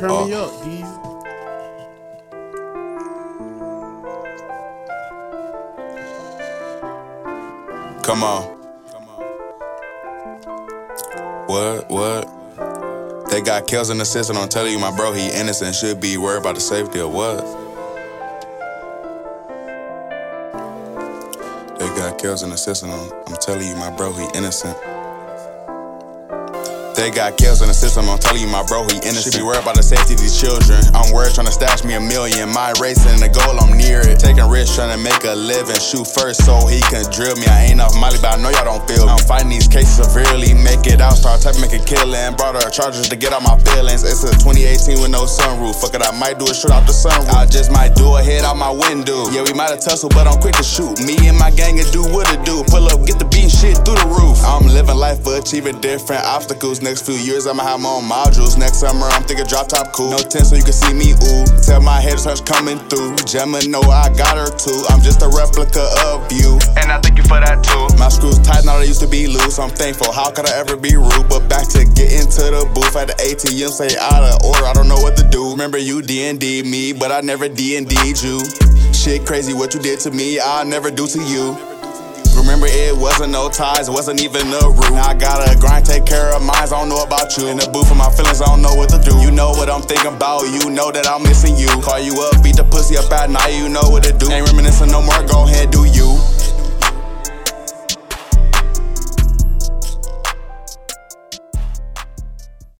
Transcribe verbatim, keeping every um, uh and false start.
Turn uh, me up, geez. Come on. What, what? They got kills in the system, I'm telling you, my bro, he innocent. Should be worried about the safety of what? They got kills in the system, I'm, I'm telling you, my bro, he innocent. They got kills in the system, I'm telling you, my bro, he innocent. Should be worried about the safety of these children. I'm worried trying to stash me a million. My racing the goal, I'm near it. Taking risks, trying to make a living. Shoot first so he can drill me. I ain't off Molly, but I know y'all don't feel me. I'm fighting these cases severely. Make it out, start typing, make a killing. Brought her charges to get out my feelings. It's a twenty eighteen with no sunroof. Fuck it, I might do a shoot out the sunroof. I just might do a hit out my window. Yeah, we might have tussle, but I'm quick to shoot. Me and my gang will do what it do. Pull up, get the beat and shit through the roof. I'm living life for achieving different obstacles. Next few years, I'ma have my own modules. Next summer, I'm thinking drop top cool. No tent so you can see me, ooh. Tell my haters hers coming through. Gemma know I got her too. I'm just a replica of you, and I thank you for that too. My screws tight, now they used to be loose. I'm thankful, how could I ever be rude? But back to getting to the booth at the A T M, say out of order, I don't know what to do. Remember you D and D me, but I never D and D'd you. Shit crazy what you did to me, I'll never do to you. Remember it wasn't no ties, wasn't even a root. I gotta grind, take care of mine, I don't know about you. In the booth of my feelings, I don't know what to do. You know what I'm thinking about, you know that I'm missing you. Call you up, beat the pussy up at night, you know what to do. Ain't reminiscing no more, go ahead, do you.